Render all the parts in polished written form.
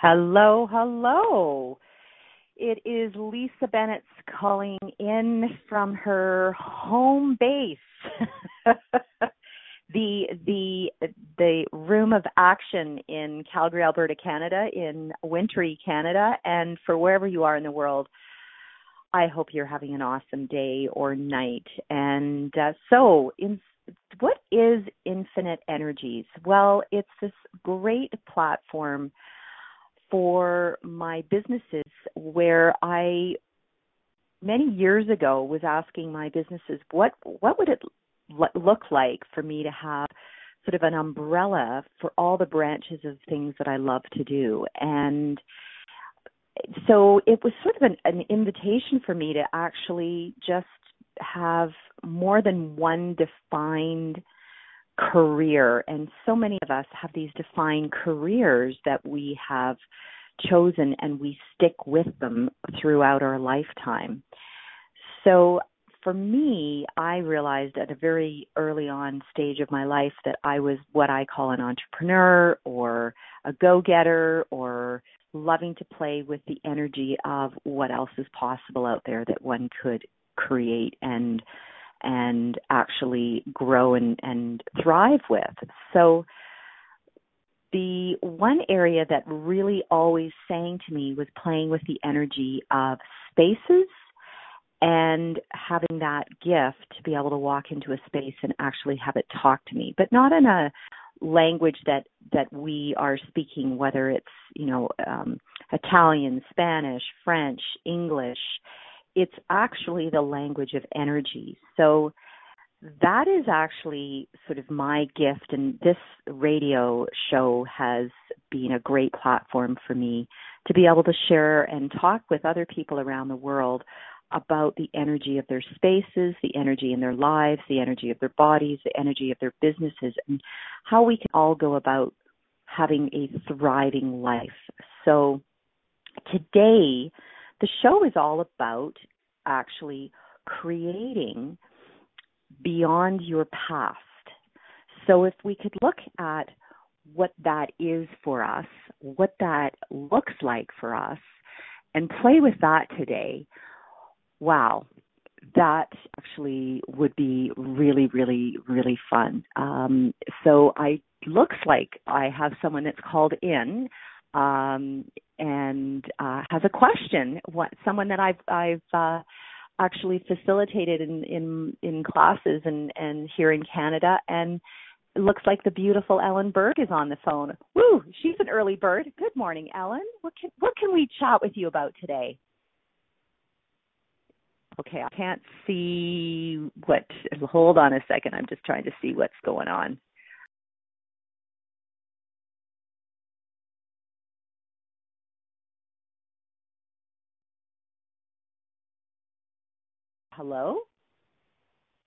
Hello, hello. It is Lisa Bennett calling in from her home base, the room of action in Calgary, Alberta, Canada, in wintry Canada, and for wherever you are in the world. I hope you're having an awesome day or night. And what is Infinite Energies? Well, it's this great platform for my businesses where I, many years ago, was asking my businesses, what would it look like for me to have sort of an umbrella for all the branches of things that I love to do? And so it was sort of an invitation for me to actually just have more than one defined career. And so many of us have these defined careers that we have chosen and we stick with them throughout our lifetime. So for me, I realized at a very early on stage of my life that I was what I call an entrepreneur or a go-getter, or loving to play with the energy of what else is possible out there that one could create and actually grow and thrive with. So the one area that really always sang to me was playing with the energy of spaces and having that gift to be able to walk into a space and actually have it talk to me, but not in a language that we are speaking, whether it's, Italian, Spanish, French, English. It's actually the language of energy. So that is actually sort of my gift, and this radio show has been a great platform for me to be able to share and talk with other people around the world about the energy of their spaces, the energy in their lives, the energy of their bodies, the energy of their businesses, and how we can all go about having a thriving life. So today, the show is all about actually creating beyond your past. So if we could look at what that is for us, what that looks like for us, and play with that today, wow, that actually would be really, really, really fun. So looks like I have someone that's called in and has a question. Someone that I've actually facilitated in classes and here in Canada, and it looks like the beautiful Ellen Berg is on the phone. Woo, she's an early bird. Good morning, Ellen. What can we chat with you about today? Okay, I can't see what. Hold on a second. I'm just trying to see what's going on. Hello?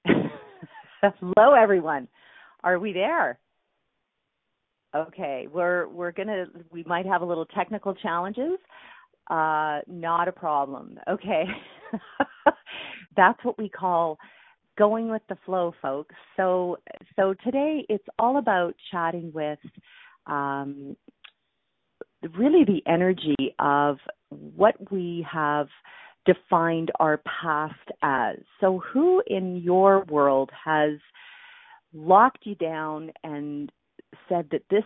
Hello, everyone. Are we there? Okay, we might have a little technical challenges. Not a problem. Okay. That's what we call going with the flow, folks. So today it's all about chatting with really the energy of what we have defined our past as. So who in your world has locked you down and said that this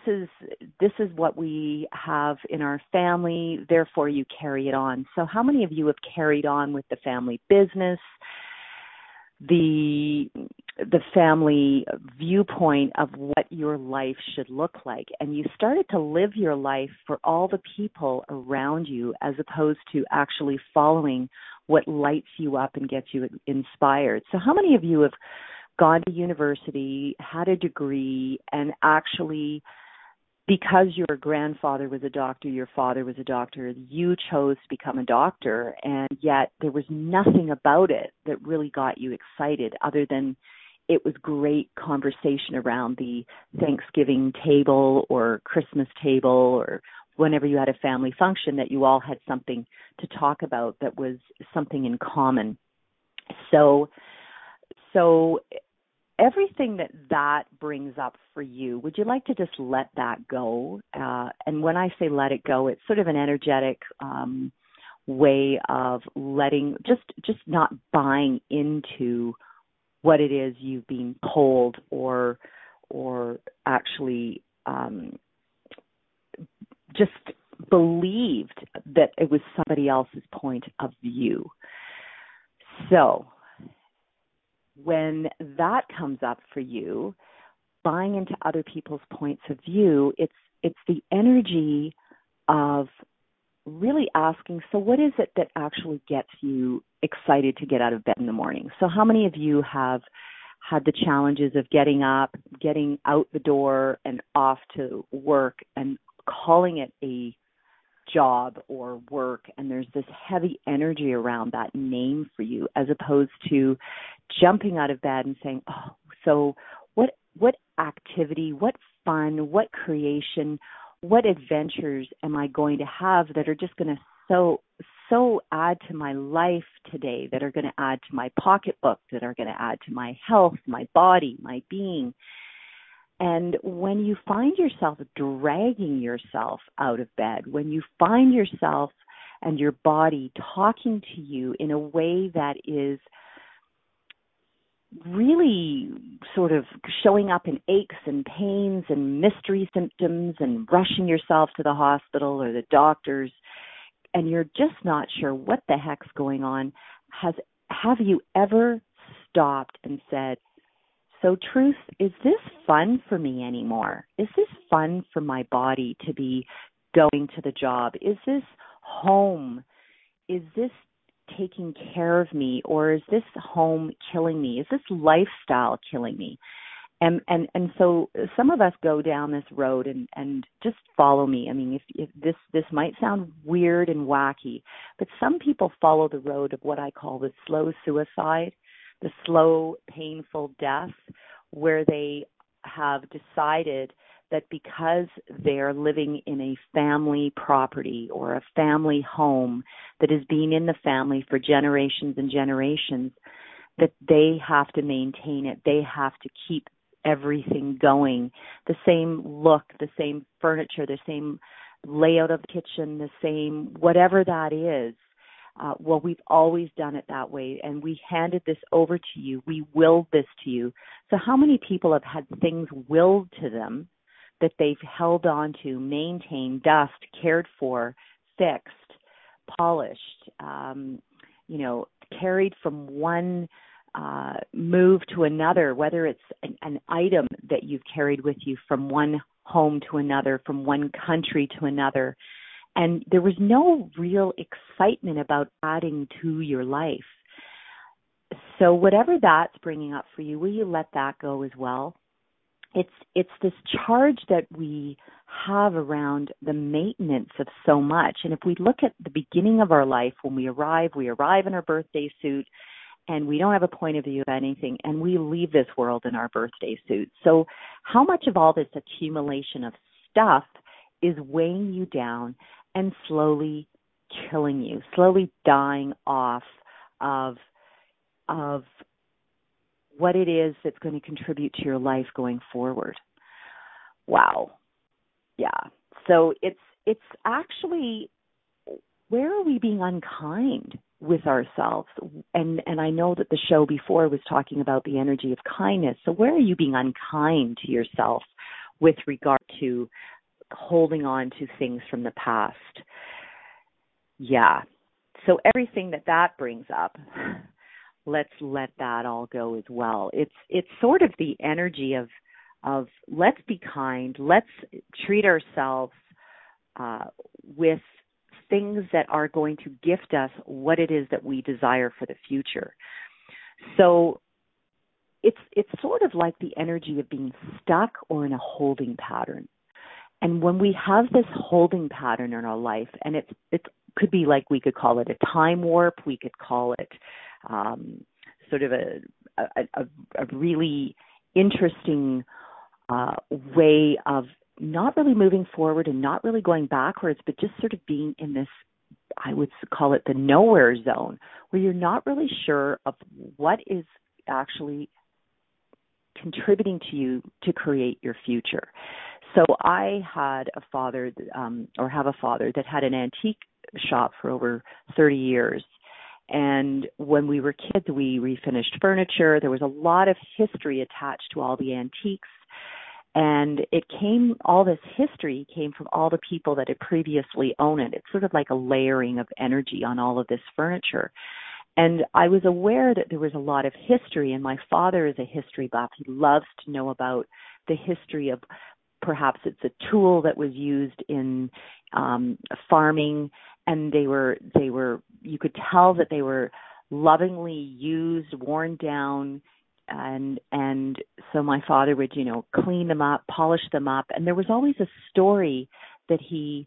is what we have in our family, therefore you carry it on? So how many of you have carried on with the family business, the family viewpoint of what your life should look like, and you started to live your life for all the people around you as opposed to actually following what lights you up and gets you inspired? So how many of you have gone to university, had a degree, and actually because your grandfather was a doctor, your father was a doctor, you chose to become a doctor, and yet there was nothing about it that really got you excited other than it was great conversation around the Thanksgiving table or Christmas table or whenever you had a family function that you all had something to talk about that was something in common. So everything that brings up for you, would you like to just let that go? And when I say let it go, it's sort of an energetic way of letting, just not buying into what it is you've been told or actually just believed that it was somebody else's point of view. So when that comes up for you, buying into other people's points of view, it's the energy of really asking, so what is it that actually gets you excited to get out of bed in the morning? So how many of you have had the challenges of getting up, getting out the door and off to work and calling it a job or work, and there's this heavy energy around that name for you, as opposed to jumping out of bed and saying, oh, so what activity, what fun, what creation, what adventures am I going to have that are just going to so add to my life today, that are going to add to my pocketbook, that are going to add to my health, my body, my being. And when you find yourself dragging yourself out of bed, when you find yourself and your body talking to you in a way that is really sort of showing up in aches and pains and mystery symptoms and rushing yourself to the hospital or the doctors, and you're just not sure what the heck's going on, have you ever stopped and said, so truth, is this fun for me anymore? Is this fun for my body to be going to the job? Is this home? Is this taking care of me? Or is this home killing me? Is this lifestyle killing me? And so some of us go down this road, and just follow me. I mean, if this might sound weird and wacky, but some people follow the road of what I call the slow suicide, the slow, painful death, where they have decided that because they're living in a family property or a family home that has been in the family for generations and generations, that they have to maintain it. They have to keep everything going. The same look, the same furniture, the same layout of the kitchen, the same whatever that is. Well, we've always done it that way, and we handed this over to you. We willed this to you. So how many people have had things willed to them that they've held on to, maintained, dust, cared for, fixed, polished, carried from one move to another, whether it's an item that you've carried with you from one home to another, from one country to another. And there was no real excitement about adding to your life. So whatever that's bringing up for you, will you let that go as well? It's this charge that we have around the maintenance of so much. And if we look at the beginning of our life, when we arrive in our birthday suit, and we don't have a point of view of anything, and we leave this world in our birthday suit. So how much of all this accumulation of stuff is weighing you down and slowly killing you, slowly dying off of what it is that's going to contribute to your life going forward? Wow. Yeah. So it's actually, where are we being unkind with ourselves? And I know that the show before was talking about the energy of kindness. So where are you being unkind to yourself with regard to holding on to things from the past? Yeah. So everything that brings up, let's let that all go as well. It's sort of the energy of let's be kind, let's treat ourselves with things that are going to gift us what it is that we desire for the future. So it's sort of like the energy of being stuck or in a holding pattern. And when we have this holding pattern in our life, and it could be like, we could call it a time warp, we could call it sort of a really interesting way of not really moving forward and not really going backwards, but just sort of being in this, I would call it the nowhere zone, where you're not really sure of what is actually contributing to you to create your future. So I had a father, or have a father, that had an antique shop for over 30 years. And when we were kids, we refinished furniture. There was a lot of history attached to all the antiques. And all this history came from all the people that had previously owned it. It's sort of like a layering of energy on all of this furniture. And I was aware that there was a lot of history, and my father is a history buff. He loves to know about the history of, perhaps it's a tool that was used in farming, and they were, you could tell that they were lovingly used, worn down, and so my father would, clean them up, polish them up, and there was always a story that he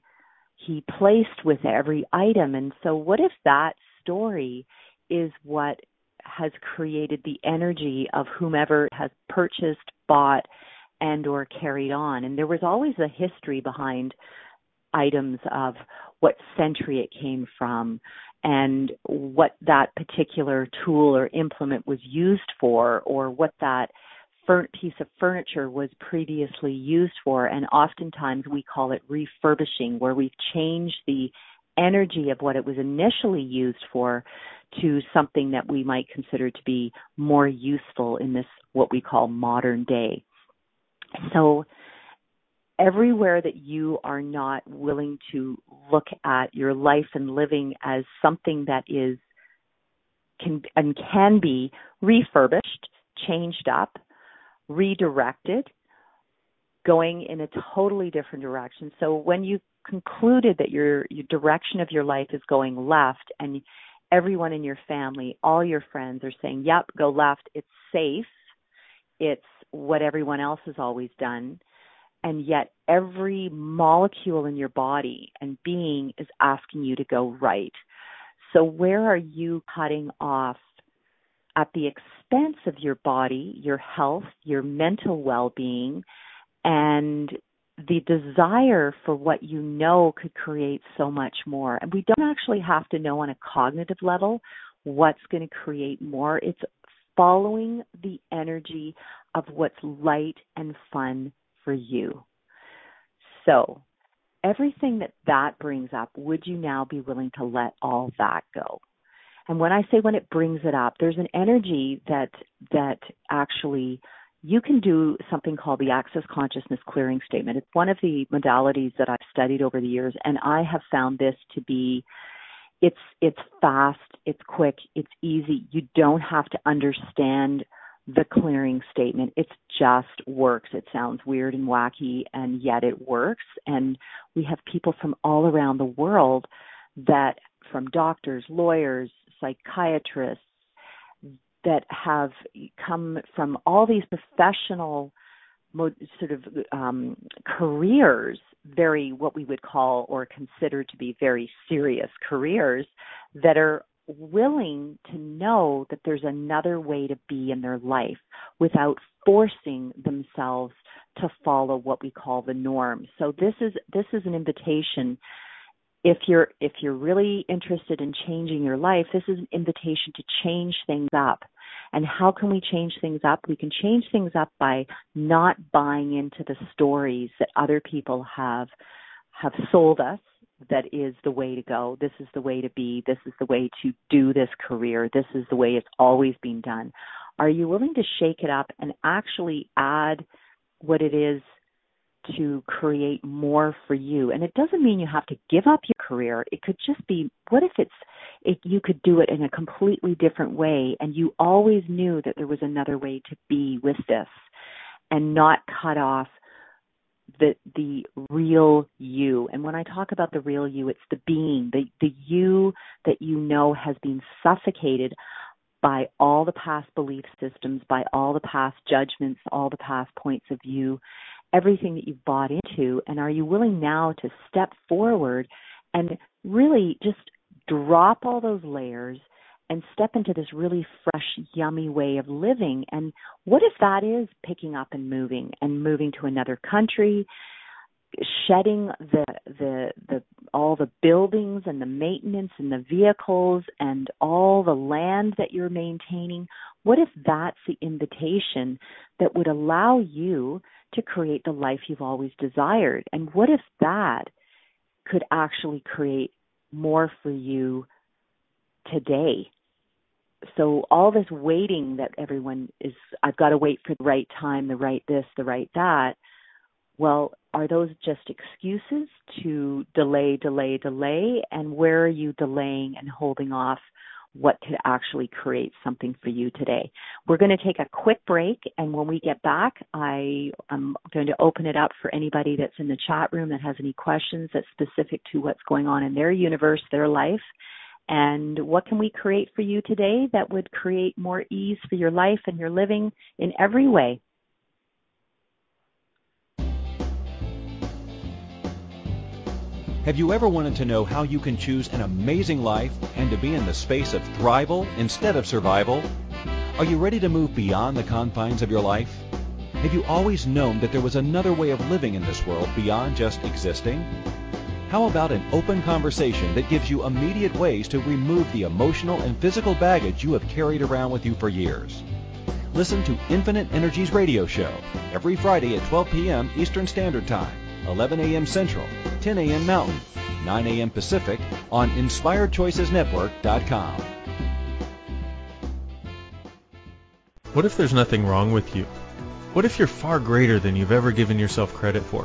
placed with every item. And so what if that story is what has created the energy of whomever has purchased, bought, and or carried on? And there was always a history behind items of what century it came from and what that particular tool or implement was used for, or what that piece of furniture was previously used for. And oftentimes we call it refurbishing, where we've changed the energy of what it was initially used for to something that we might consider to be more useful in this, what we call modern day. So everywhere that you are not willing to look at your life and living as something that can be refurbished, changed up, redirected, going in a totally different direction. So when you've concluded that your direction of your life is going left, and everyone in your family, all your friends are saying, yep, go left, it's safe, it's what everyone else has always done, and yet every molecule in your body and being is asking you to go right. So where are you cutting off at the expense of your body, your health, your mental well-being, and the desire for what you know could create so much more? And we don't actually have to know on a cognitive level what's going to create more. It's following the energy of what's light and fun for you. So everything that brings up, would you now be willing to let all that go? And when I say when it brings it up, there's an energy that actually, you can do something called the Access Consciousness Clearing Statement. It's one of the modalities that I've studied over the years, and I have found this to be, it's fast, it's quick, it's easy. You don't have to understand the clearing statement. It just works. It sounds weird and wacky, and yet it works. And we have people from all around the world that, from doctors, lawyers, psychiatrists, that have come from all these professional sort of careers, very what we would call or consider to be very serious careers, that are willing to know that there's another way to be in their life without forcing themselves to follow what we call the norm. So this is an invitation. If you're really interested in changing your life, this is an invitation to change things up. And how can we change things up? We can change things up by not buying into the stories that other people have sold us, that is the way to go, this is the way to be, this is the way to do this career, this is the way it's always been done. Are you willing to shake it up and actually add what it is to create more for you? And it doesn't mean you have to give up your career. It could just be, what if you could do it in a completely different way, and you always knew that there was another way to be with this, and not cut off the real you. And when I talk about the real you, it's the being, the you that you know has been suffocated by all the past belief systems, by all the past judgments, all the past points of view. everything that you've bought into, and are you willing now to step forward and really just drop all those layers and step into this really fresh, yummy way of living? And what if that is picking up and moving to another country, shedding the all the buildings and the maintenance and the vehicles and all the land that you're maintaining? What if that's the invitation that would allow you to create the life you've always desired? And what if that could actually create more for you today? So all this waiting that everyone is, I've got to wait for the right time, the right this, the right that. Well, are those just excuses to delay? And where are you delaying and holding off what could actually create something for you today? We're going to take a quick break. And when we get back, I'm going to open it up for anybody that's in the chat room that has any questions that's specific to what's going on in their universe, their life. And what can we create for you today that would create more ease for your life and your living in every way? Have you ever wanted to know how you can choose an amazing life and to be in the space of thrival instead of survival? Are you ready to move beyond the confines of your life? Have you always known that there was another way of living in this world beyond just existing? How about an open conversation that gives you immediate ways to remove the emotional and physical baggage you have carried around with you for years? Listen to Infinite Energies Radio Show every Friday at 12 p.m. Eastern Standard Time, 11 a.m. Central, 10 a.m. Mountain, 9 a.m. Pacific on InspiredChoicesNetwork.com. What if there's nothing wrong with you? What if you're far greater than you've ever given yourself credit for?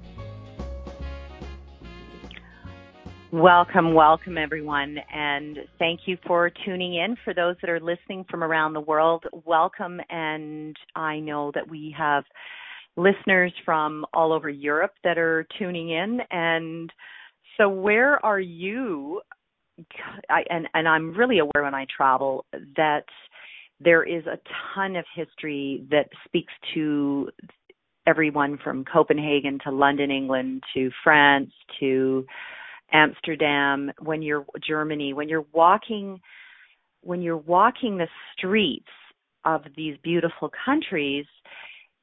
Welcome everyone, and thank you for tuning in. For those that are listening from around the world, welcome, and I know that we have listeners from all over Europe that are tuning in, and so where are you? And I'm really aware when I travel that there is a ton of history that speaks to everyone from Copenhagen to London, England, to France, to Amsterdam, Germany, when you're walking the streets of these beautiful countries,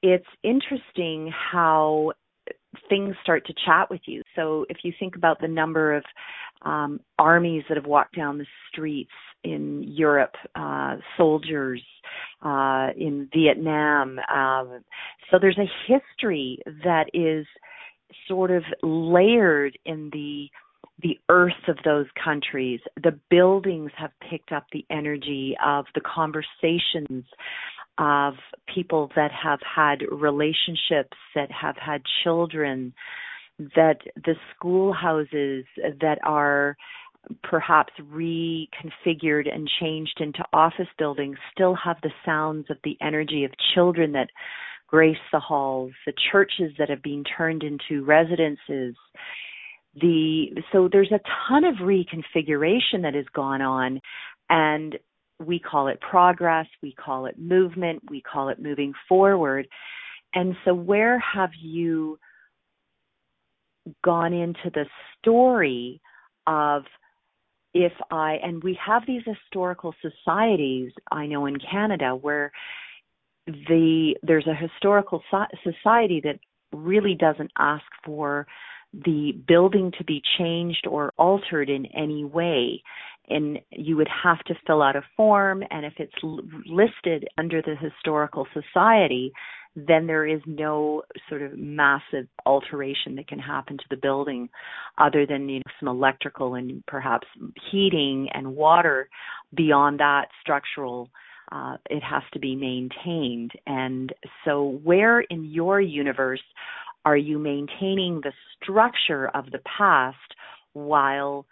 it's interesting how things start to chat with you. So if you think about the number of armies that have walked down the streets in Europe, soldiers in Vietnam, so there's a history that is sort of layered in the earth of those countries. The buildings have picked up the energy of the conversations of people that have had relationships, that have had children, that the schoolhouses that are perhaps reconfigured and changed into office buildings still have the sounds of the energy of children that grace the halls, the churches that have been turned into residences. So there's a ton of reconfiguration that has gone on And we call it progress, we call it movement, we call it moving forward. And so where have you gone into the story of if I, and we have these historical societies, I know in Canada, where there's a historical society that really doesn't ask for the building to be changed or altered in any way. And you would have to fill out a form, and if it's listed under the historical society, then there is no sort of massive alteration that can happen to the building other than, you know, some electrical and perhaps heating and water. Beyond that, structural, it has to be maintained. And so where in your universe are you maintaining the structure of the past while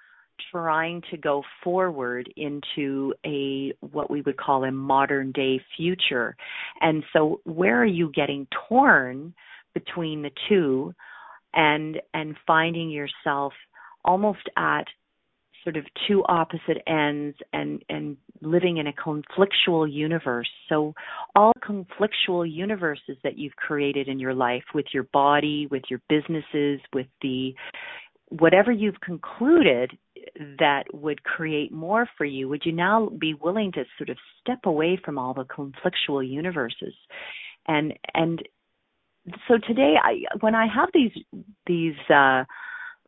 trying to go forward into a, what we would call a modern day future? And so where are you getting torn between the two and finding yourself almost at sort of two opposite ends and living in a conflictual universe? So all conflictual universes that you've created in your life, with your body, with your businesses, with the whatever you've concluded that would create more for you, would you now be willing to sort of step away from all the conflictual universes? And so today, when I have these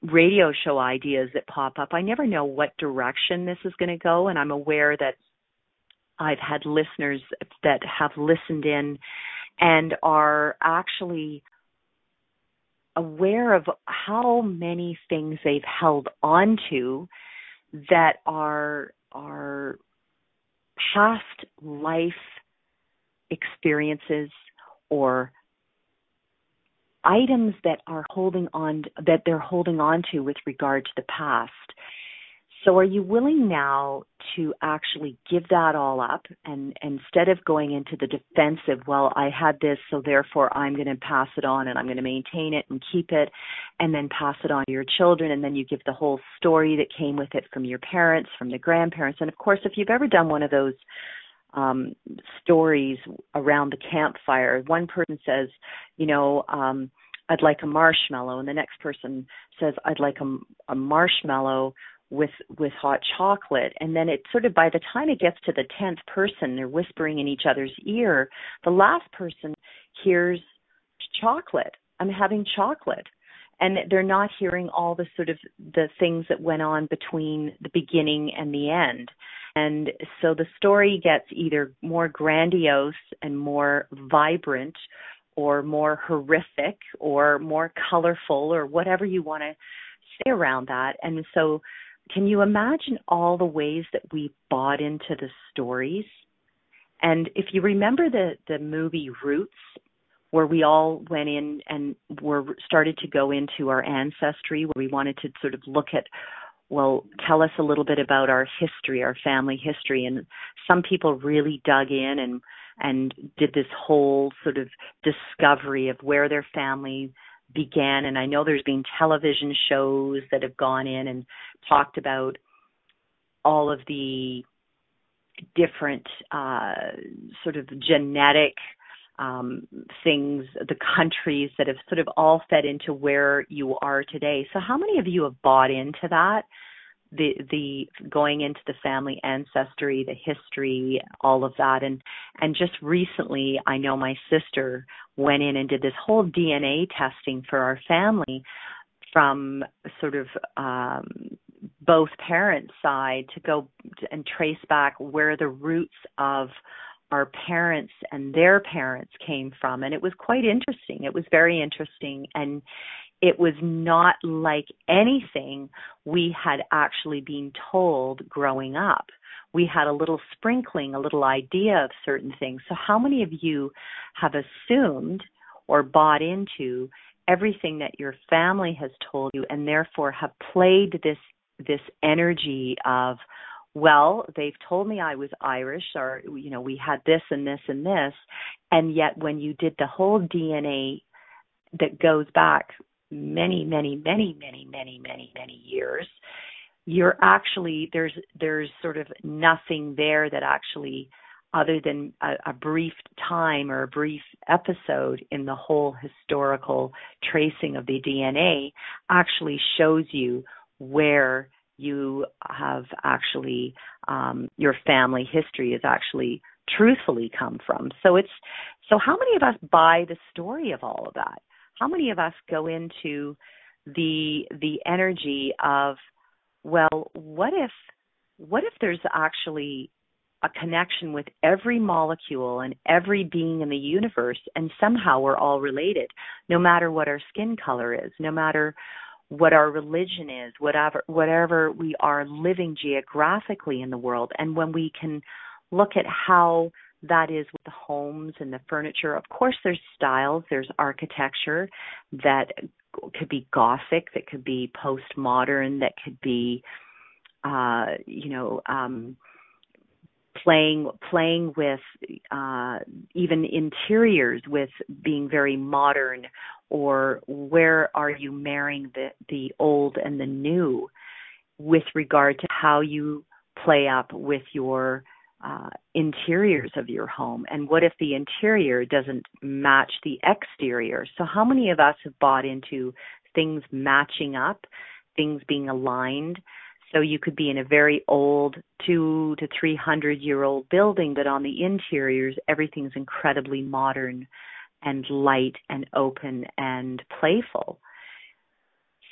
radio show ideas that pop up, I never know what direction this is going to go. And I'm aware that I've had listeners that have listened in and are actually aware of how many things they've held onto that are past life experiences or items that are holding on, that they're holding on to with regard to the past. So are you willing now to actually give that all up, and instead of going into the defensive, well, I had this, so therefore I'm going to pass it on and I'm going to maintain it and keep it and then pass it on to your children, and then you give the whole story that came with it from your parents, from the grandparents. And of course, if you've ever done one of those stories around the campfire, one person says, you know, I'd like a marshmallow, and the next person says, I'd like a marshmallow with hot chocolate. And then it sort of, by the time it gets to the 10th person, they're whispering in each other's ear, the last person hears chocolate. I'm having chocolate. And they're not hearing all the sort of the things that went on between the beginning and the end. And so the story gets either more grandiose and more vibrant or more horrific or more colorful or whatever you want to say around that. And so can you imagine all the ways that we bought into the stories? And if you remember the movie Roots, where we all went in and started to go into our ancestry, where we wanted to sort of look at, well, tell us a little bit about our history, our family history. And some people really dug in and did this whole sort of discovery of where their family began. And I know there's been television shows that have gone in and talked about all of the different sort of genetic things, the countries that have sort of all fed into where you are today. So how many of you have bought into that, the going into the family ancestry, the history, all of that? And just recently, I know my sister went in and did this whole DNA testing for our family from sort of both parents' side to go and trace back where the roots of our parents and their parents came from. And it was quite interesting. It was very interesting. And it was not like anything we had actually been told growing up. We had a little sprinkling, a little idea of certain things. So how many of you have assumed or bought into everything that your family has told you, and therefore have played this energy of, well, they've told me I was Irish, or, you know, we had this and this and this. And yet when you did the whole DNA that goes back many, many, many, many, many, many, many years, you're actually, there's sort of nothing there that actually, other than a brief time or a brief episode in the whole historical tracing of the DNA, actually shows you where you have actually, your family history is actually truthfully come from. So how many of us buy the story of all of that? How many of us go into the energy of, well, what if there's actually a connection with every molecule and every being in the universe, and somehow we're all related, no matter what our skin color is, no matter what our religion is, whatever we are living geographically in the world. And when we can look at how that is with the homes and the furniture, of course there's styles, there's architecture that could be Gothic, that could be postmodern, that could be, playing with even interiors with being very modern, or where are you marrying the old and the new with regard to how you play up with your interiors of your home. And what if the interior doesn't match the exterior? So how many of us have bought into things matching up, things being aligned? So you could be in a very old 200 to 300-year-old building, but on the interiors, everything's incredibly modern and light and open and playful.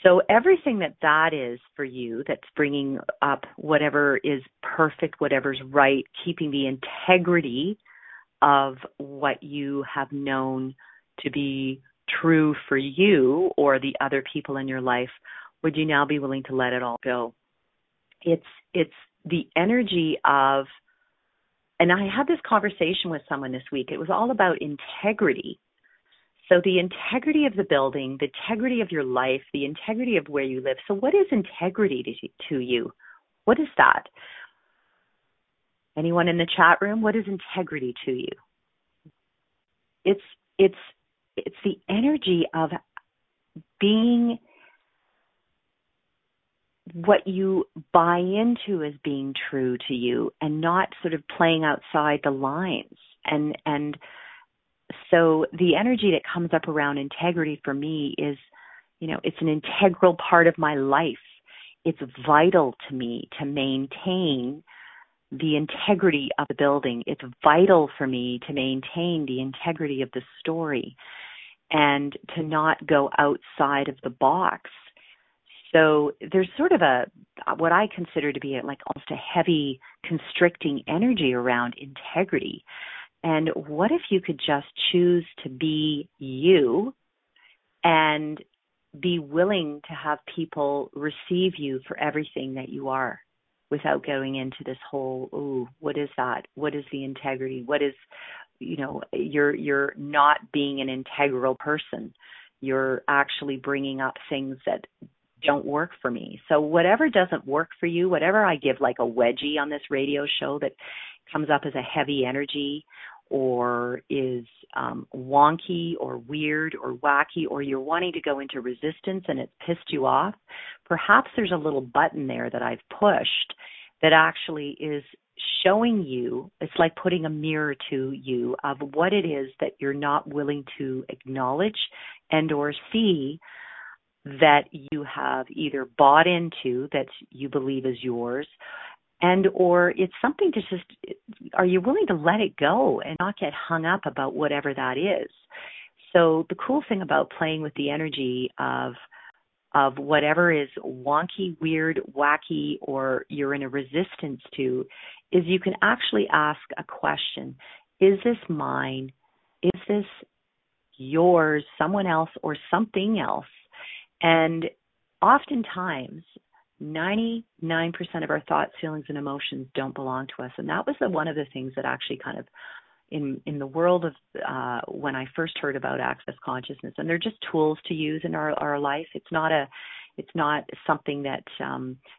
So everything that is for you, that's bringing up whatever is perfect, whatever's right, keeping the integrity of what you have known to be true for you or the other people in your life, would you now be willing to let it all go? It's the energy of, and I had this conversation with someone this week. It was all about integrity. So the integrity of the building, the integrity of your life, the integrity of where you live. So what is integrity to you? What is that? Anyone in the chat room, what is integrity to you? It's the energy of being what you buy into as being true to you, and not sort of playing outside the lines. And so the energy that comes up around integrity for me is, it's an integral part of my life. It's vital to me to maintain the integrity of the building. It's vital for me to maintain the integrity of the story and to not go outside of the box. So there's sort of what I consider to be like almost a heavy constricting energy around integrity. And what if you could just choose to be you and be willing to have people receive you for everything that you are, without going into this whole, what is that? What is the integrity? What is, you're not being an integral person. You're actually bringing up things that don't work for me. So whatever doesn't work for you, whatever I give like a wedgie on this radio show that comes up as a heavy energy, or is wonky or weird or wacky, or you're wanting to go into resistance and it's pissed you off, perhaps there's a little button there that I've pushed that actually is showing you, it's like putting a mirror to you of what it is that you're not willing to acknowledge and or see that you have either bought into that you believe is yours, and or it's something to just, are you willing to let it go and not get hung up about whatever that is? So the cool thing about playing with the energy of whatever is wonky, weird, wacky, or you're in a resistance to, is you can actually ask a question. Is this mine? Is this yours, someone else, or something else? And oftentimes, 99% of our thoughts, feelings, and emotions don't belong to us. And that was one of the things that actually kind of, in the world of when I first heard about Access Consciousness, and they're just tools to use in our life. It's not something that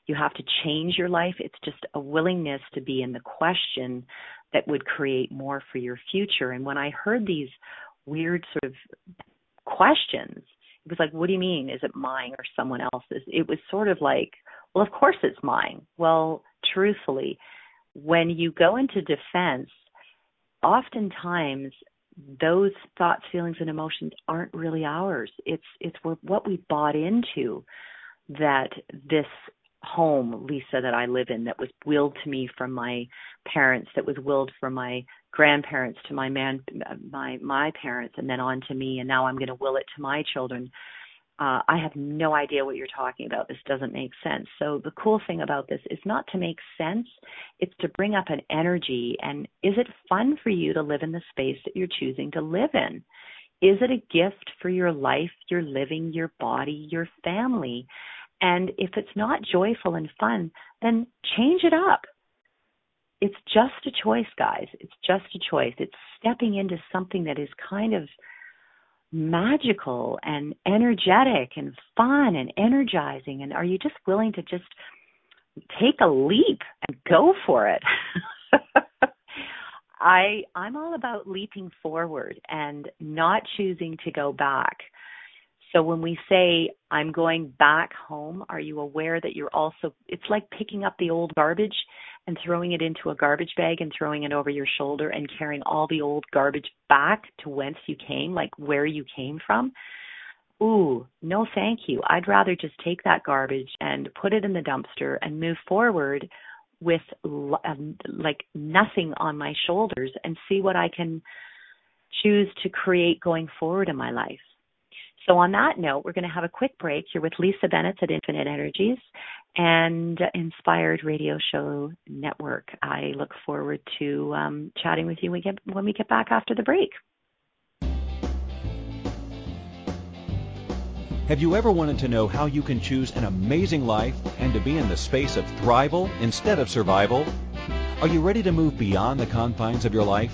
you have to change your life. It's just a willingness to be in the question that would create more for your future. And when I heard these weird sort of questions, it was like, what do you mean? Is it mine or someone else's? It was sort of like, well, of course it's mine. Well, truthfully, when you go into defense, oftentimes those thoughts, feelings, and emotions aren't really ours. It's what we bought into, that this home, Lisa, that I live in, that was willed to me from my parents, that was willed from my grandparents to my parents, and then on to me, and now I'm going to will it to my children. I have no idea what you're talking about. This doesn't make sense. So the cool thing about this is not to make sense. It's to bring up an energy. And is it fun for you to live in the space that you're choosing to live in? Is it a gift for your life, your living, your body, your family? And if it's not joyful and fun, then change it up. It's just a choice, guys. It's just a choice. It's stepping into something that is kind of magical and energetic and fun and energizing. And are you just willing to just take a leap and go for it? I'm all about leaping forward and not choosing to go back. So when we say, I'm going back home, are you aware that you're also, it's like picking up the old garbage and throwing it into a garbage bag and throwing it over your shoulder and carrying all the old garbage back to whence you came, like where you came from. Ooh, no thank you. I'd rather just take that garbage and put it in the dumpster and move forward with like nothing on my shoulders and see what I can choose to create going forward in my life. So on that note, we're going to have a quick break. You're with Lisa Bennett at Infinite Energies and Inspired Radio Show Network. I look forward to chatting with you when we get back after the break. Have you ever wanted to know how you can choose an amazing life and to be in the space of thrival instead of survival? Are you ready to move beyond the confines of your life?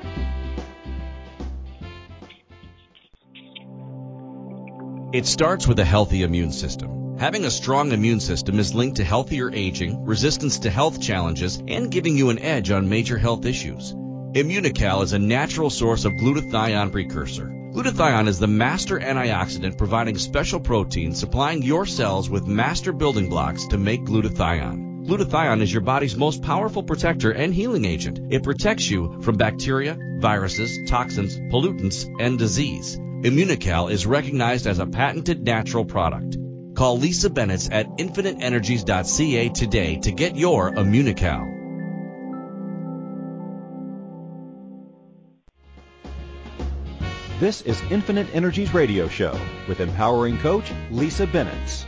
It starts with a healthy immune system. Having a strong immune system is linked to healthier aging, resistance to health challenges, and giving you an edge on major health issues. Immunocal is a natural source of glutathione precursor. Glutathione is the master antioxidant, providing special proteins supplying your cells with master building blocks to make glutathione. Glutathione is your body's most powerful protector and healing agent. It protects you from bacteria, viruses, toxins, pollutants, and disease. Immunocal is recognized as a patented natural product. Call Lisa Bennett's at infiniteenergies.ca today to get your Immunocal. This is Infinite Energies Radio Show with empowering coach Lisa Bennett.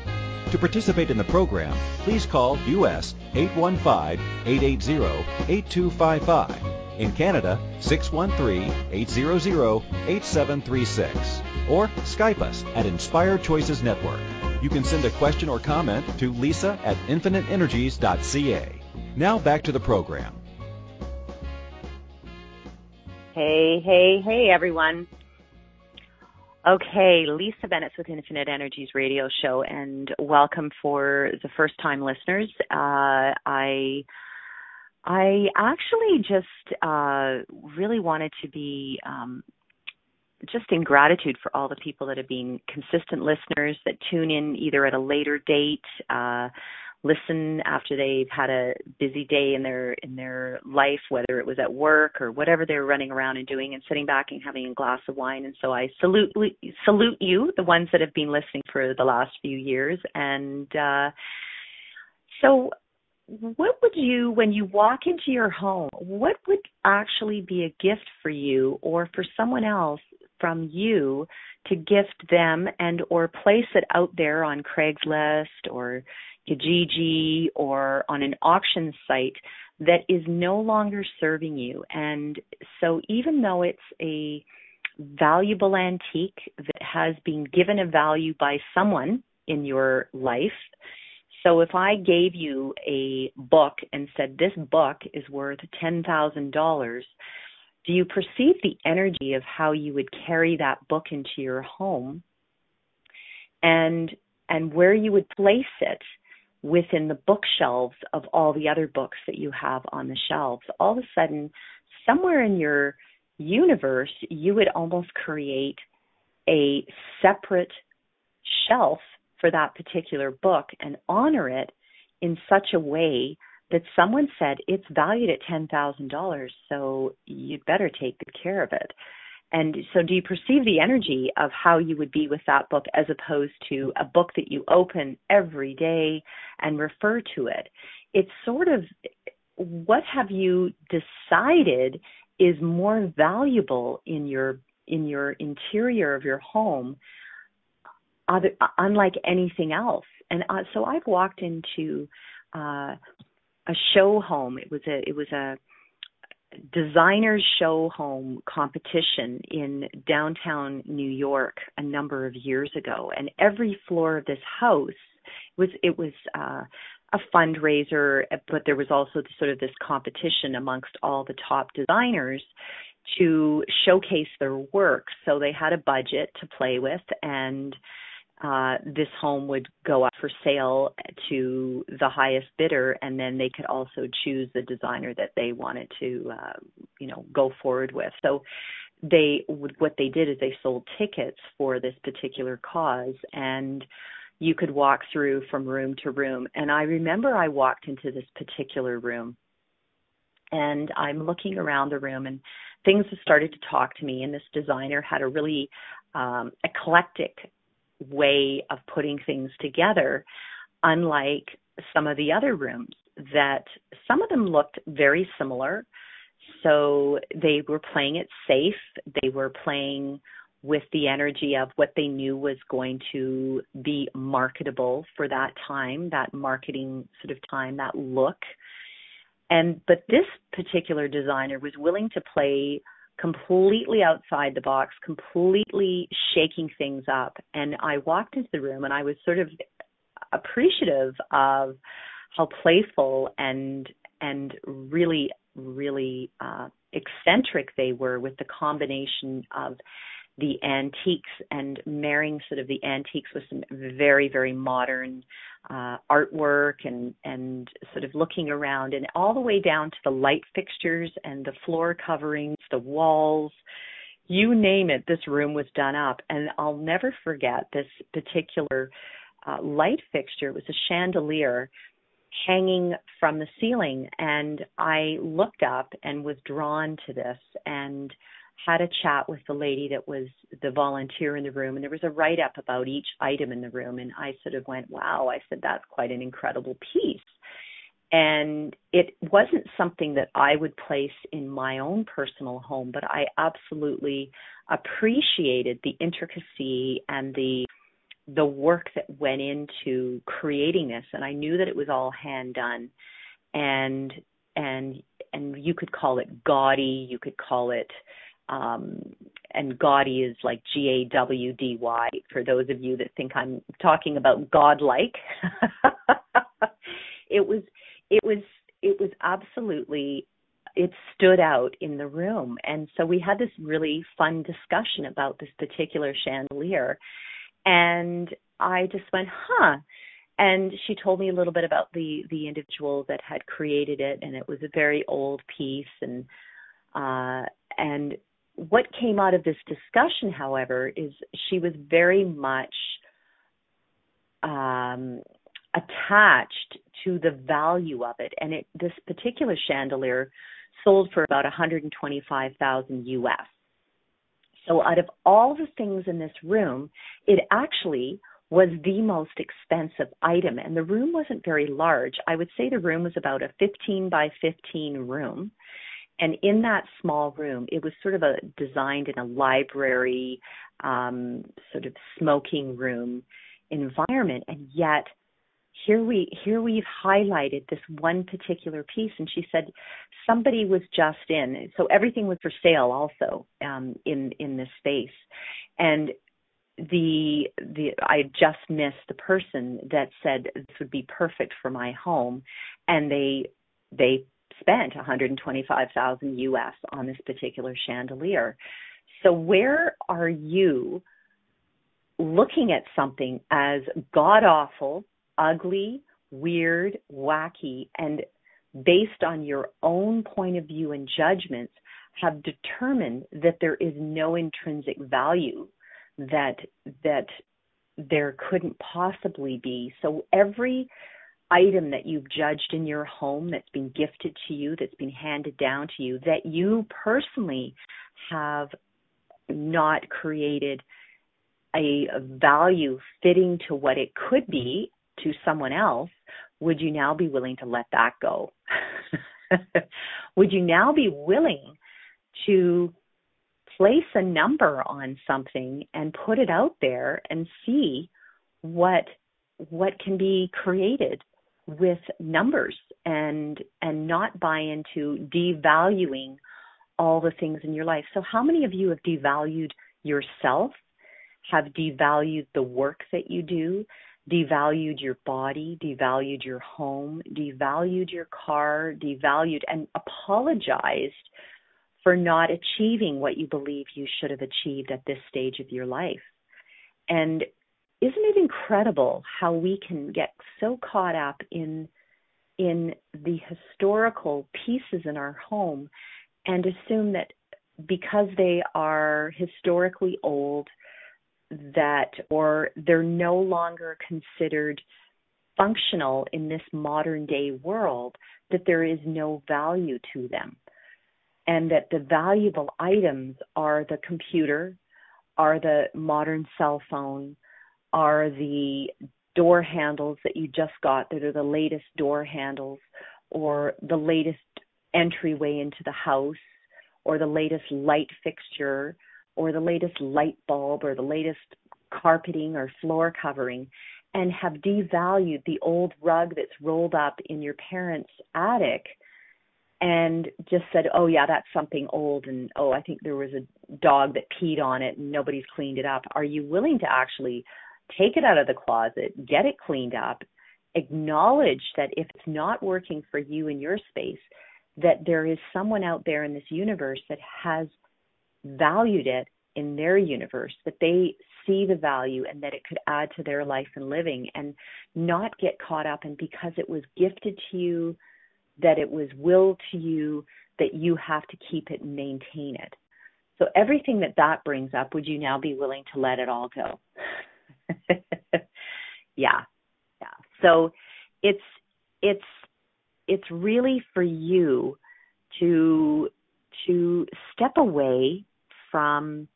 To participate in the program, please call U.S. 815-880-8255. In Canada, 613-800-8736. Or Skype us at Inspired Choices Network. You can send a question or comment to Lisa at infiniteenergies.ca. Now back to the program. Hey, everyone. Okay, Lisa Bennett's with Infinite Energies Radio Show, and welcome for the first-time listeners. I actually just really wanted to be just in gratitude for all the people that have been consistent listeners that tune in either at a later date, listen after they've had a busy day in their life, whether it was at work or whatever they're running around and doing, and sitting back and having a glass of wine. And so I salute you, the ones that have been listening for the last few years. And so what would you, when you walk into your home, what would actually be a gift for you or for someone else from you to gift them, and or place it out there on Craigslist or Gijiji or on an auction site that is no longer serving you? And so even though it's a valuable antique that has been given a value by someone in your life, So if I gave you a book and said this book is worth $10,000, do you perceive the energy of how you would carry that book into your home and where you would place it within the bookshelves of all the other books that you have on the shelves? All of a sudden, somewhere in your universe, you would almost create a separate shelf for that particular book and honor it in such a way that someone said it's valued at $10,000, so you'd better take good care of it. And so do you perceive the energy of how you would be with that book as opposed to a book that you open every day and refer to it? It's sort of what have you decided is more valuable in your interior of your home, unlike anything else. And so I've walked into a show home. It was a designer show home competition in downtown New York a number of years ago, and every floor of this house was a fundraiser, but there was also sort of this competition amongst all the top designers to showcase their work. So they had a budget to play with, and this home would go up for sale to the highest bidder, and then they could also choose the designer that they wanted to, go forward with. So what they did is they sold tickets for this particular cause, and you could walk through from room to room. And I remember I walked into this particular room, and I'm looking around the room, and things started to talk to me. And this designer had a really eclectic way of putting things together, unlike some of the other rooms, that some of them looked very similar. So they were playing it safe. They were playing with the energy of what they knew was going to be marketable for that time, that marketing sort of time, that look. But this particular designer was willing to play completely outside the box, completely shaking things up. And I walked into the room, and I was sort of appreciative of how playful and really, really eccentric they were with the combination of the antiques and marrying sort of the antiques with some very, very modern artwork and sort of looking around, and all the way down to the light fixtures and the floor coverings, the walls, you name it, this room was done up. And I'll never forget this particular light fixture. It was a chandelier hanging from the ceiling, and I looked up and was drawn to this and had a chat with the lady that was the volunteer in the room, and there was a write-up about each item in the room, and I sort of went, wow, I said, that's quite an incredible piece. And it wasn't something that I would place in my own personal home, but I absolutely appreciated the intricacy and the work that went into creating this, and I knew that it was all hand done, and you could call it gaudy, you could call it and gaudy is like G-A-W-D-Y, for those of you that think I'm talking about godlike. It was absolutely, it stood out in the room. And so we had this really fun discussion about this particular chandelier, and I just went, huh. And she told me a little bit about the individual that had created it, and it was a very old piece. And what came out of this discussion, however, is she was very much attached to the value of it. And this particular chandelier sold for about $125,000 US. So out of all the things in this room, it actually was the most expensive item. And the room wasn't very large. I would say the room was about a 15 by 15 room. And in that small room, it was sort of designed in a library, sort of smoking room environment. And yet here we've highlighted this one particular piece. And she said somebody was just in. So everything was for sale also in this space. And I just missed the person that said this would be perfect for my home, and they spent $125,000 US on this particular chandelier. So where are you looking at something as god-awful, ugly, weird, wacky, and based on your own point of view and judgments, have determined that there is no intrinsic value, that there couldn't possibly be. So every item that you've judged in your home that's been gifted to you, that's been handed down to you, that you personally have not created a value fitting to what it could be to someone else, would you now be willing to let that go? Would you now be willing to place a number on something and put it out there and see what can be created with numbers, and not buy into devaluing all the things in your life? So how many of you have devalued yourself, have devalued the work that you do, devalued your body, devalued your home, devalued your car, devalued and apologized for not achieving what you believe you should have achieved at this stage of your life? And isn't it incredible how we can get so caught up in the historical pieces in our home and assume that because they are historically old, that or they're no longer considered functional in this modern day world, that there is no value to them, and that the valuable items are the computer, are the modern cell phone, are the door handles that you just got that are the latest door handles, or the latest entryway into the house, or the latest light fixture, or the latest light bulb, or the latest carpeting or floor covering, and have devalued the old rug that's rolled up in your parents' attic and just said, oh yeah, that's something old, and oh, I think there was a dog that peed on it and nobody's cleaned it up. Are you willing to actually take it out of the closet, get it cleaned up, acknowledge that if it's not working for you in your space, that there is someone out there in this universe that has valued it in their universe, that they see the value and that it could add to their life and living, and not get caught up in because it was gifted to you, that it was willed to you, that you have to keep it and maintain it. So everything that brings up, would you now be willing to let it all go? Yeah. So it's really for you to step away from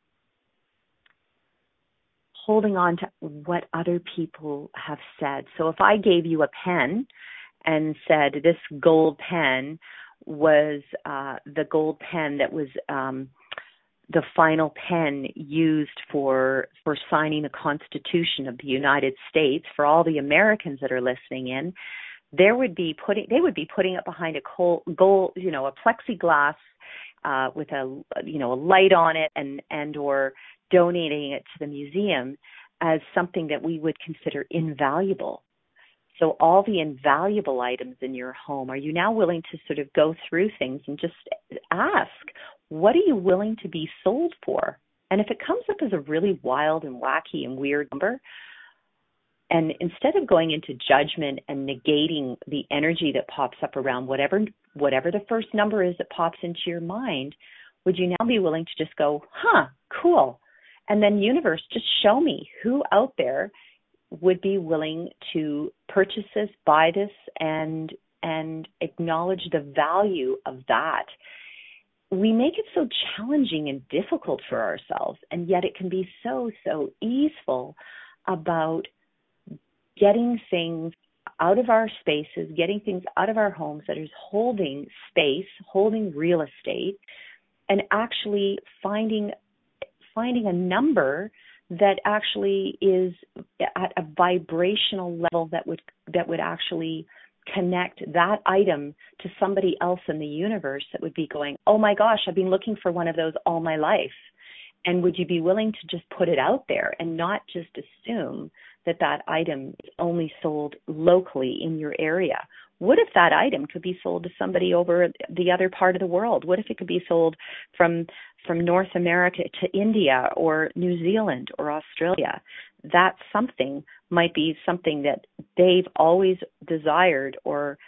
holding on to what other people have said. So if I gave you a pen and said this gold pen was the gold pen that was the final pen used for signing the Constitution of the United States, for all the Americans that are listening in, they would be putting it behind a gold, a plexiglass with a light on it, and or donating it to the museum as something that we would consider invaluable. So all the invaluable items in your home, are you now willing to sort of go through things and just ask, what are you willing to be sold for? And if it comes up as a really wild and wacky and weird number, and instead of going into judgment and negating the energy that pops up around whatever the first number is that pops into your mind, would you now be willing to just go, cool, and then universe, just show me who out there would be willing to purchase this, buy this, and acknowledge the value of that? We make it so challenging and difficult for ourselves, and yet it can be so easeful about getting things out of our spaces, getting things out of our homes that is holding space, holding real estate, and actually finding a number that actually is at a vibrational level that would actually connect that item to somebody else in the universe that would be going, oh my gosh, I've been looking for one of those all my life. And would you be willing to just put it out there and not just assume that that item is only sold locally in your area? What if that item could be sold to somebody over the other part of the world? What if it could be sold from North America to India or New Zealand or Australia? That something might be something that they've always desired or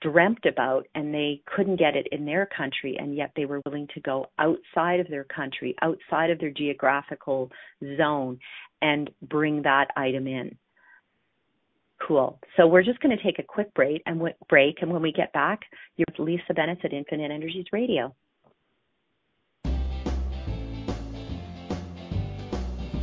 dreamt about, and they couldn't get it in their country, and yet they were willing to go outside of their country, outside of their geographical zone, and bring that item in. Cool. So we're just going to take a quick break, and when we get back, you're with Lisa Bennett at Infinite Energies Radio.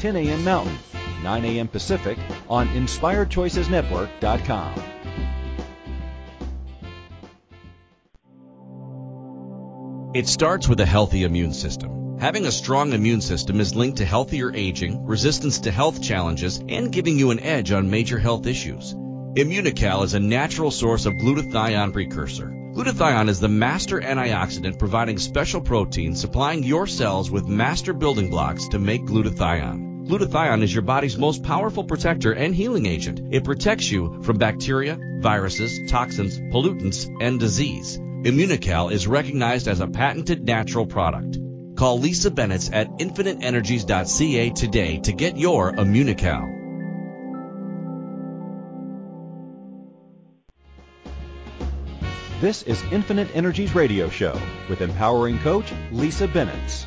10 a.m. Mountain, 9 a.m. Pacific on InspiredChoicesNetwork.com. It starts with a healthy immune system. Having a strong immune system is linked to healthier aging, resistance to health challenges, and giving you an edge on major health issues. Immunocal is a natural source of glutathione precursor. Glutathione is the master antioxidant, providing special protein supplying your cells with master building blocks to make glutathione. Glutathione is your body's most powerful protector and healing agent. It protects you from bacteria, viruses, toxins, pollutants, and disease. Immunocal is recognized as a patented natural product. Call Lisa Bennett at infiniteenergies.ca today to get your Immunocal. This is Infinite Energies Radio Show with empowering coach Lisa Bennett.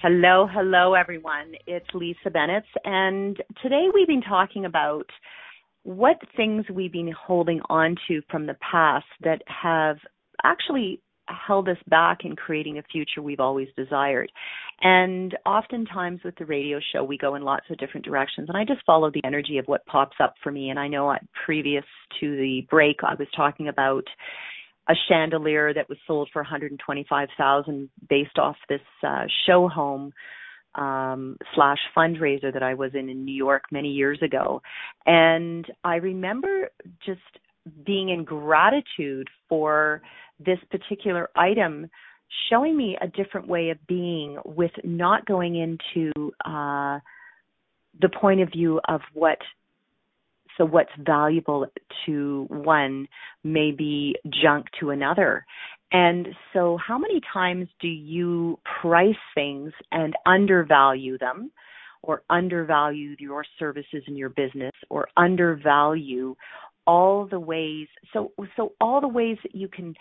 Hello, everyone. It's Lisa Bennett, and today we've been talking about what things we've been holding on to from the past that have actually held us back in creating a future we've always desired. And oftentimes with the radio show, we go in lots of different directions, and I just follow the energy of what pops up for me. And I know previous to the break, I was talking about a chandelier that was sold for $125,000 based off this show home / fundraiser that I was in New York many years ago. And I remember just being in gratitude for this particular item showing me a different way of being, with not going into the point of view of what's valuable to one may be junk to another. And so how many times do you price things and undervalue them, or undervalue your services in your business, or undervalue all the ways, so all the ways that you can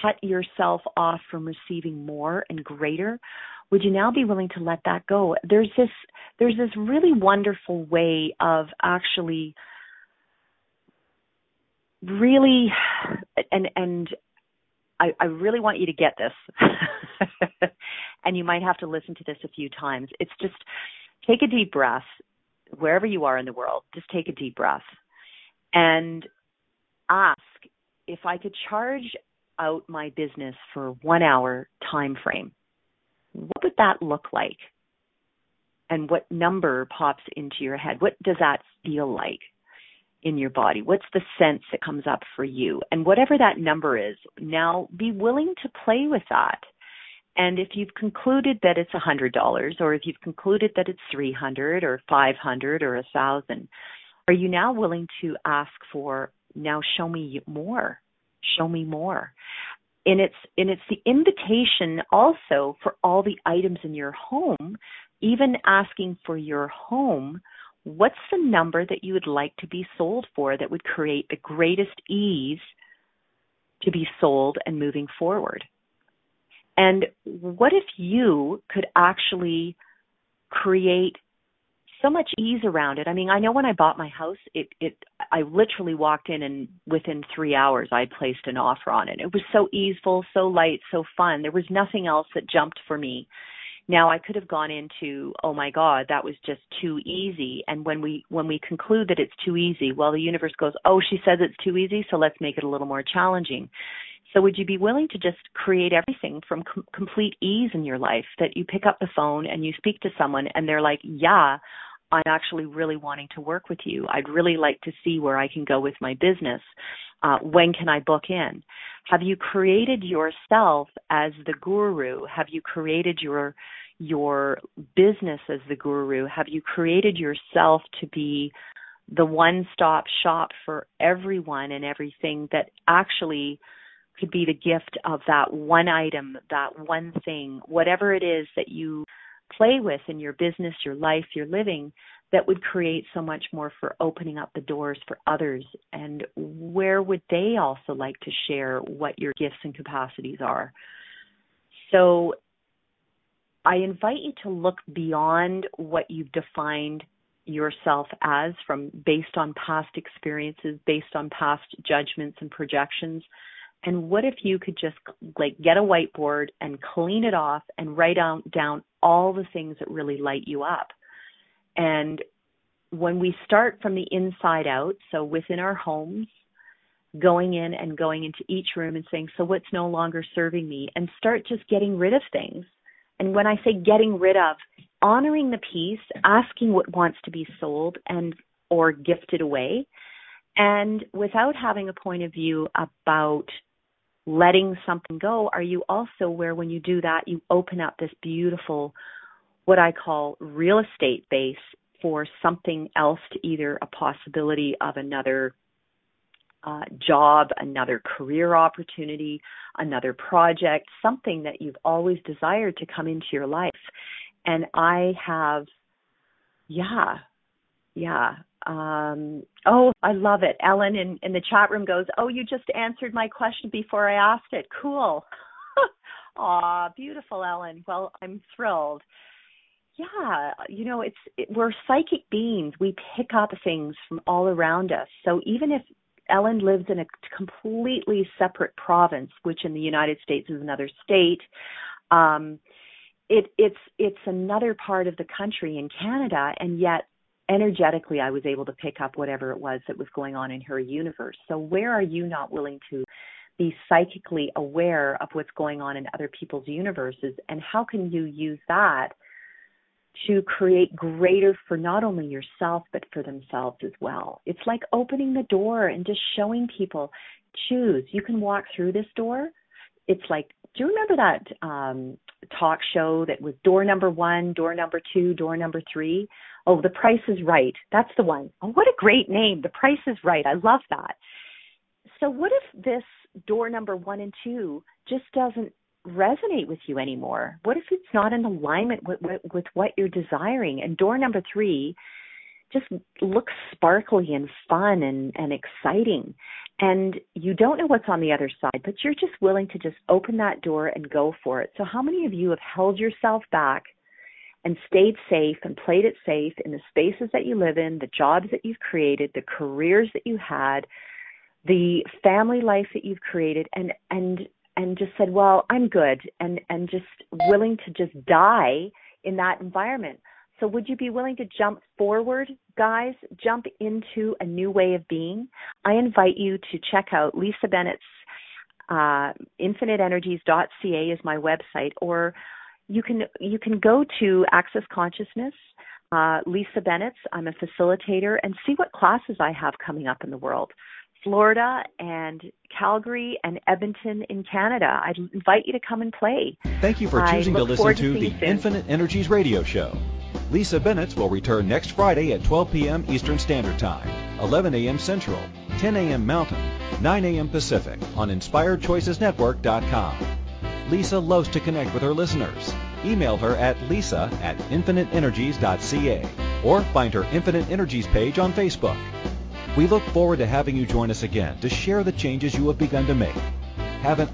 cut yourself off from receiving more and greater? Would you now be willing to let that go? There's this really wonderful way of actually really, and I really want you to get this, and you might have to listen to this a few times. It's just take a deep breath, wherever you are in the world, just take a deep breath and ask, if I could charge out my business for 1 hour time frame, what would that look like? And what number pops into your head? What does that feel like in your body? What's the sense that comes up for you? And whatever that number is, now be willing to play with that. And if you've concluded that it's $100, or if you've concluded that it's $300 or $500 or $1,000, are you now willing to ask for, now show me more? Show me more. And it's the invitation also for all the items in your home, even asking for your home. what's the number that you would like to be sold for that would create the greatest ease to be sold and moving forward? And what if you could actually create so much ease around it? I mean, I know when I bought my house, I literally walked in and within 3 hours, I placed an offer on it. It was so easeful, so light, so fun. There was nothing else that jumped for me. Now I could have gone into, oh my God, that was just too easy. And when we conclude that it's too easy, well, the universe goes, oh, she says it's too easy, so let's make it a little more challenging. So would you be willing to just create everything from complete ease in your life, that you pick up the phone and you speak to someone and they're like, yeah, I'm actually really wanting to work with you. I'd really like to see where I can go with my business. When can I book in? Have you created yourself as the guru? Have you created your business as the guru? Have you created yourself to be the one-stop shop for everyone and everything that actually could be the gift of that one item, that one thing, whatever it is that you play with in your business, your life, your living, that would create so much more for opening up the doors for others? And where would they also like to share what your gifts and capacities are? So I invite you to look beyond what you've defined yourself as, from based on past experiences, based on past judgments and projections. And what if you could just get a whiteboard and clean it off and write out, down all the things that really light you up? And when we start from the inside out, so within our homes, going in and going into each room and saying, so what's no longer serving me? And start just getting rid of things. And when I say getting rid of, honoring the piece, asking what wants to be sold and or gifted away, and without having a point of view about letting something go, are you also where when you do that, you open up this beautiful, what I call real estate base for something else, to either a possibility of another job, another career opportunity, another project, something that you've always desired to come into your life. And I have, oh, I love it. Ellen in the chat room goes, oh, you just answered my question before I asked it. Cool. Aw, beautiful, Ellen. Well, I'm thrilled. Yeah, you know, we're psychic beings. We pick up things from all around us. So even if Ellen lives in a completely separate province, which in the United States is another state, it's another part of the country in Canada, and yet energetically, I was able to pick up whatever it was that was going on in her universe. So where are you not willing to be psychically aware of what's going on in other people's universes? And how can you use that to create greater for not only yourself, but for themselves as well? It's like opening the door and just showing people, choose. You can walk through this door. It's like, do you remember that talk show that was door number 1, door number 2, door number 3? Oh, The Price is Right. That's the one. Oh, what a great name. The Price is Right. I love that. So what if this door number 1 and 2 just doesn't resonate with you anymore? What if it's not in alignment with what you're desiring? And door number 3 just looks sparkly and fun and exciting. And you don't know what's on the other side, but you're just willing to just open that door and go for it. So how many of you have held yourself back and stayed safe and played it safe in the spaces that you live in, the jobs that you've created, the careers that you had, the family life that you've created, and just said, well, I'm good, and just willing to just die in that environment? So would you be willing to jump forward, guys? Jump into a new way of being? I invite you to check out Lisa Bennett's infiniteenergies.ca is my website, or you can go to Access Consciousness, Lisa Bennett's. I'm a facilitator, and see what classes I have coming up in the world. Florida and Calgary and Edmonton in Canada. I'd invite you to come and play. Thank you for choosing to listen to the Infinite Energies radio show. Lisa Bennett will return next Friday at 12 p.m. Eastern Standard Time, 11 a.m. Central, 10 a.m. Mountain, 9 a.m. Pacific on InspiredChoicesNetwork.com. Lisa loves to connect with her listeners. Email her at lisa@infiniteenergies.ca. or find her Infinite Energies page on Facebook. We look forward to having you join us again to share the changes you have begun to make. Have an